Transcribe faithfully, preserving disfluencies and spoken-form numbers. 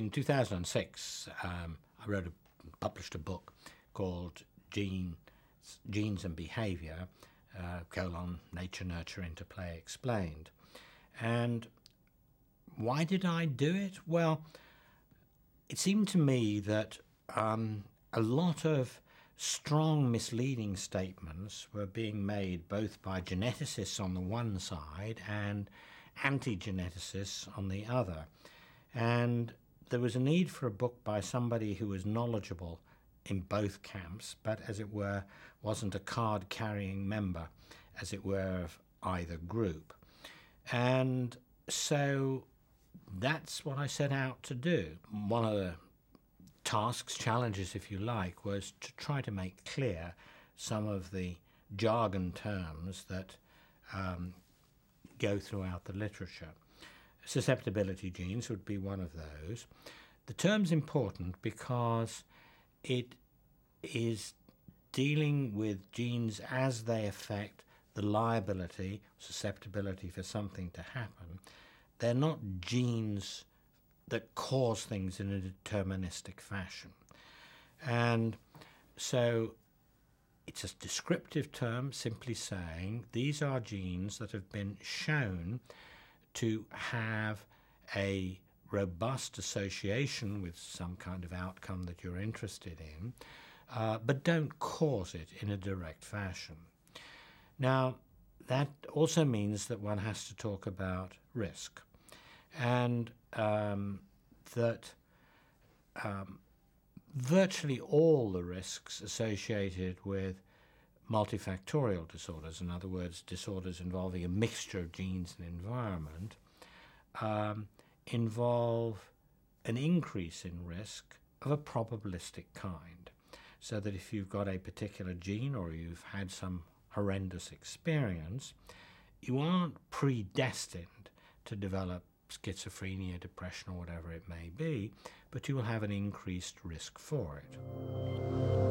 In two thousand six, um, I wrote a, published a book called Gene, Genes and Behavior, uh, colon, Nature, Nurture, Interplay Explained. And why did I do it? Well, it seemed to me that um, a lot of strong misleading statements were being made both by geneticists on the one side and anti-geneticists on the other. And there was a need for a book by somebody who was knowledgeable in both camps, but as it were, wasn't a card-carrying member, as it were, of either group. And so that's what I set out to do. One of the tasks, challenges, if you like, was to try to make clear some of the jargon terms that um, go throughout the literature. Susceptibility genes would be one of those. The term's important because it is dealing with genes as they affect the liability, susceptibility for something to happen. They're not genes that cause things in a deterministic fashion. And so it's a descriptive term simply saying these are genes that have been shown to have a robust association with some kind of outcome that you're interested in, uh, but don't cause it in a direct fashion. Now, that also means that one has to talk about risk. And um, that um, virtually all the risks associated with multifactorial disorders, in other words, disorders involving a mixture of genes and environment, um, involve an increase in risk of a probabilistic kind. So that if you've got a particular gene or you've had some horrendous experience, you aren't predestined to develop schizophrenia, depression, or whatever it may be, but you will have an increased risk for it.